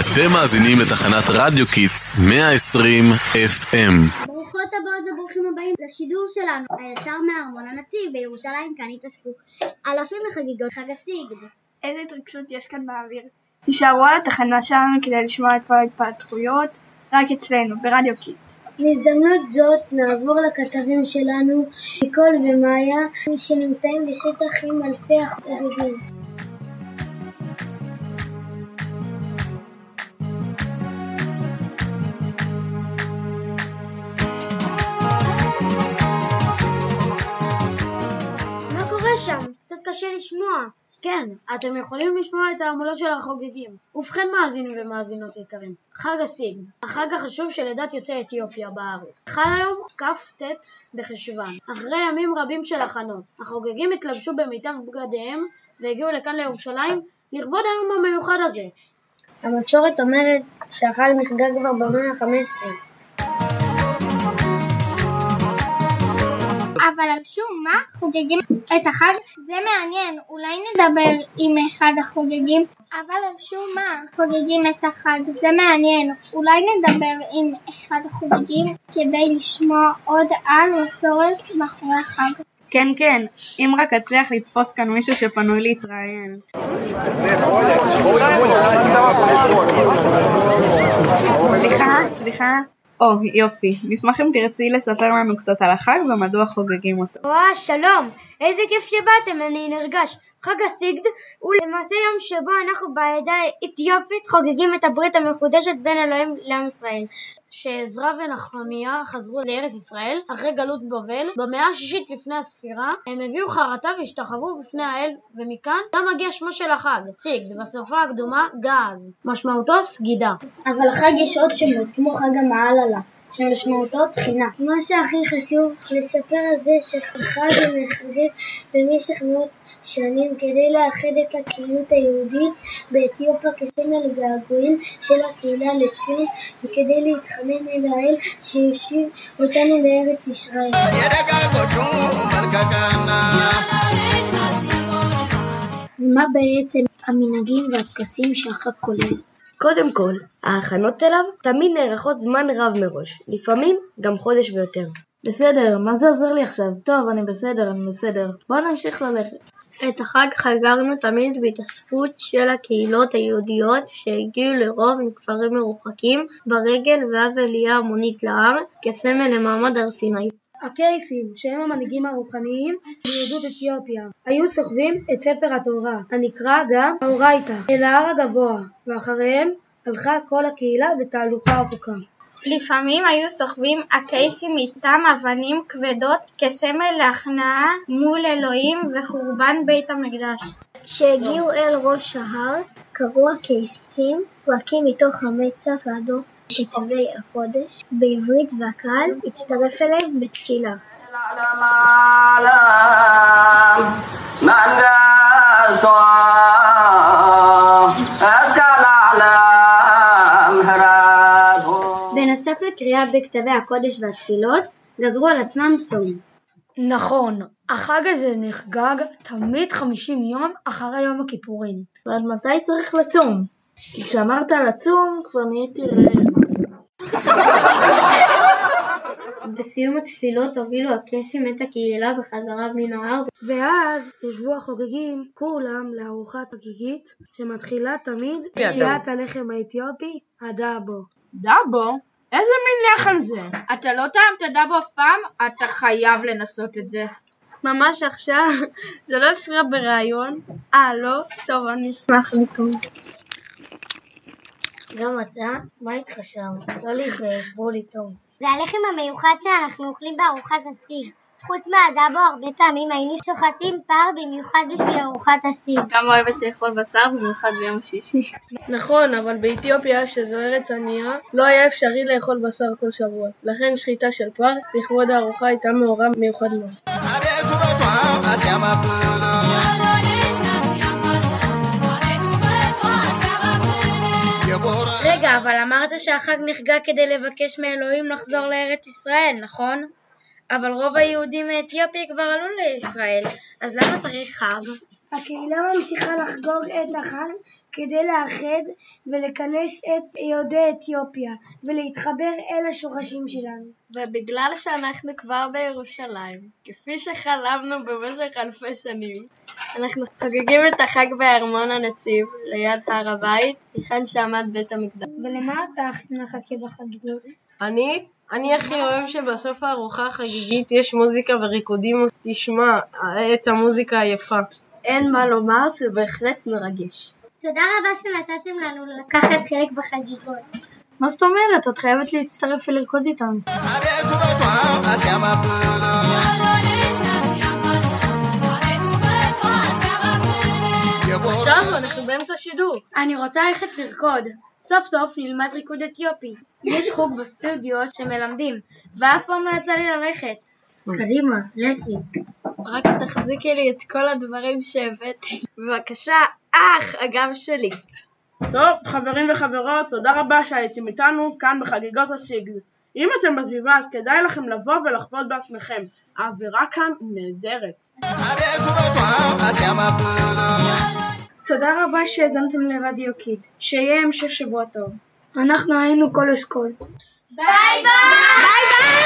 אתם מאזינים לתחנת רדיו-קיץ 120 FM. ברוכות הבאות וברוכים הבאים לשידור שלנו, הישר מהארמון הנציב בירושלים. כאן התאספו אלפים לחגיגות חג הסיגד. איזה התרגשות יש כאן באוויר. תישארו על התחנה שלנו כדי לשמוע את כל ההתפתחויות רק אצלנו, ברדיו-קיץ. בהזדמנות זאת נעבור לכתבים שלנו, ניקול ומאיה, שנמצאים בשטח עם אלפי החוגגים. קשה לשמוע. כן, אתם יכולים לשמוע את העמולות של החוגגים. ובכן, מאזינים ומאזינות יקרים, חג הסיגד, החג החשוב של עדת יוצאי אתיופיה בארץ, חל היום כ"ט בחשוון, אחרי ימים רבים של הכנות. החוגגים התלבשו במיטב בגדיהם והגיעו לכאן לירושלים לכבוד היום המיוחד הזה. המסורת אומרת שהחג נחגג כבר במאה ה-15. אבל על שום מה חוגגים את החג? זה מעניין, אולי נדבר עם אחד החוגגים. אבל על שום מה חוגגים את החג? זה מעניין, אולי נדבר עם אחד החוגגים כדי לשמוע עוד על מסורת מאחורי החג. כן, כן, אם רק אצליח לתפוס כאן מישהו שפנוי להתראיין. סליחה. יופי, נשמח אם תרצי לספר לנו קצת על החג ומדוע חוגגים אותו. שלום, איזה כיף שבאתם, אני נרגש. חג הסיגד הוא למעשה יום שבו אנחנו בעדה האתיופית חוגגים את הברית המחודשת בין אלוהים לעם ישראל. שעזרא ונחמיה חזרו לארץ ישראל אחרי גלות בבל במאה השישית לפני הספירה, הם הביאו חרטה והשתחוו בפני האל, ומכאן גם מגיע שמו של החג, סיגד, בשפה הקדומה גז, משמעותו סגידה. אבל לחג יש עוד שמות, כמו חג המעללה, שמשמעותו תחינה. מה שהכי חשוב לספר על זה שחג נחגג במשך מאות שנים כדי לאחד את הקהילות היהודית באתיופיה כסמל געגועים של הקהילה לציון, וכדי להתחנן אל האל שיושיב אותנו בארץ ישראל. ומה בעצם המנהגים והטקסים שהחג כולל? קודם כל, ההכנות אליו תמיד נערכות זמן רב מראש, לפעמים גם חודש ויותר. בסדר, מה זה עוזר לי עכשיו? טוב, אני בסדר. בוא נמשיך ללכת. את החג חגגנו תמיד בהתאספות של הקהילות היהודיות שהגיעו לרוב מכפרים מרוחקים ברגל, ואז עלייה המונית להר כסמל למעמד הר סיני. הקייסים, שהם המנהיגים הרוחניים ביהדות אתיופיה, היו סוחבים את ספר התורה הנקרא גם האוריתא אל ההר הגבוה, ואחריהם הלכה כל הקהילה בתהלוכה ארוכה. לפעמים היו סוחבים הקייסים איתם אבנים כבדות כסמל להכנעה מול אלוהים וחורבן בית המקדש. כשהגיעו אל ראש ההר, קראו הקייסים פרקים מתוך המצח והדוף כתבי הקודש בעברית, והקהל הצטרף אליהם בתקילה. בנוסף לקריאה בכתבי הקודש והתפילות, גזרו על עצמם צום. נכון, החג הזה נחגג תמיד 50 יום אחרי יום הכיפורים. ועד מתי צריך לצום? כי כשאמרת לצום כבר נהייתי רעב. בסיום התפילות הובילו הקייסים את הקהילה בחזרה מן ההר, ואז ישבו החוגגים כולם לארוחה חגיגית שמתחילה תמיד בתפילת הלחם האתיופי, הדאבו. דאבו? איזה מין לחם זה? אתה לא טעם את הדאבו אף פעם? אתה חייב לנסות את זה. ממש עכשיו? זה לא הפריע ברעיון? לא? טוב, אני אשמח לקום. גם אתה? מה התחשב? לא להתבייש, בוא לטום. זה הלחם המיוחד שאנחנו אוכלים בארוחת הסיגד. חוץ מהדאבו, הרבה פעמים היינו שוחטים פר במיוחד בשביל ארוחת הסיגד. גם אוהבת לאכול בשר, במיוחד ביום שישי. נכון, אבל באתיופיה, שזו ארץ ענייה, לא היה אפשרי לאכול בשר כל שבוע. לכן שחיטה של פר לכבוד הארוחה הייתה מאורע מיוחד מאוד. רגע, אבל אמרת שהחג נחגג כדי לבקש מאלוהים לחזור לארץ ישראל, נכון? אבל רוב היהודים מאתיופיה כבר עלו לישראל, אז למה צריך חג? הקהילה ממשיכה לחגוג את החג כדי לאחד ולכנס את יהודי אתיופיה ולהתחבר אל השורשים שלנו. ובגלל שאנחנו כבר בירושלים, כפי שחלמנו במשך אלפי שנים, אנחנו חוגגים את החג בארמון הנציב ליד הר הבית, היכן שעמד בית המקדש. ולמה אתה הכי מחכה בחגיגות? אני הכי אוהב שבסוף הארוחה החגיגית יש מוזיקה וריקודים. תשמע את המוזיקה היפה. אין מה לומר, זה בהחלט מרגש. תודה רבה שנתתם לנו לקחת חלק בחגיגות. מה זאת אומרת? את חייבת להצטרף ולרקוד איתנו. עכשיו אנחנו באמצע שידור. אני רוצה ללכת לרקוד. סוף סוף נלמד ריקוד אתיופי. יש חוג בסטודיו שמלמדים, ואף פעם לא יצא לי ללכת. קדימה, לכי. רק תחזיקי לי את כל הדברים שהבאתי. בבקשה, אח, הגב שלי. טוב, חברים וחברות, תודה רבה שהייתם איתנו כאן בחגיגות הסיגד. אם אתם בסביבה, אז כדאי לכם לבוא ולחוות בעצמכם. האווירה כאן נהדרת. תודה רבה שהזמתם לרדיו-קיץ. שיהיה המשך שבוע טוב. אנחנו היינו כל אשכול. ביי ביי!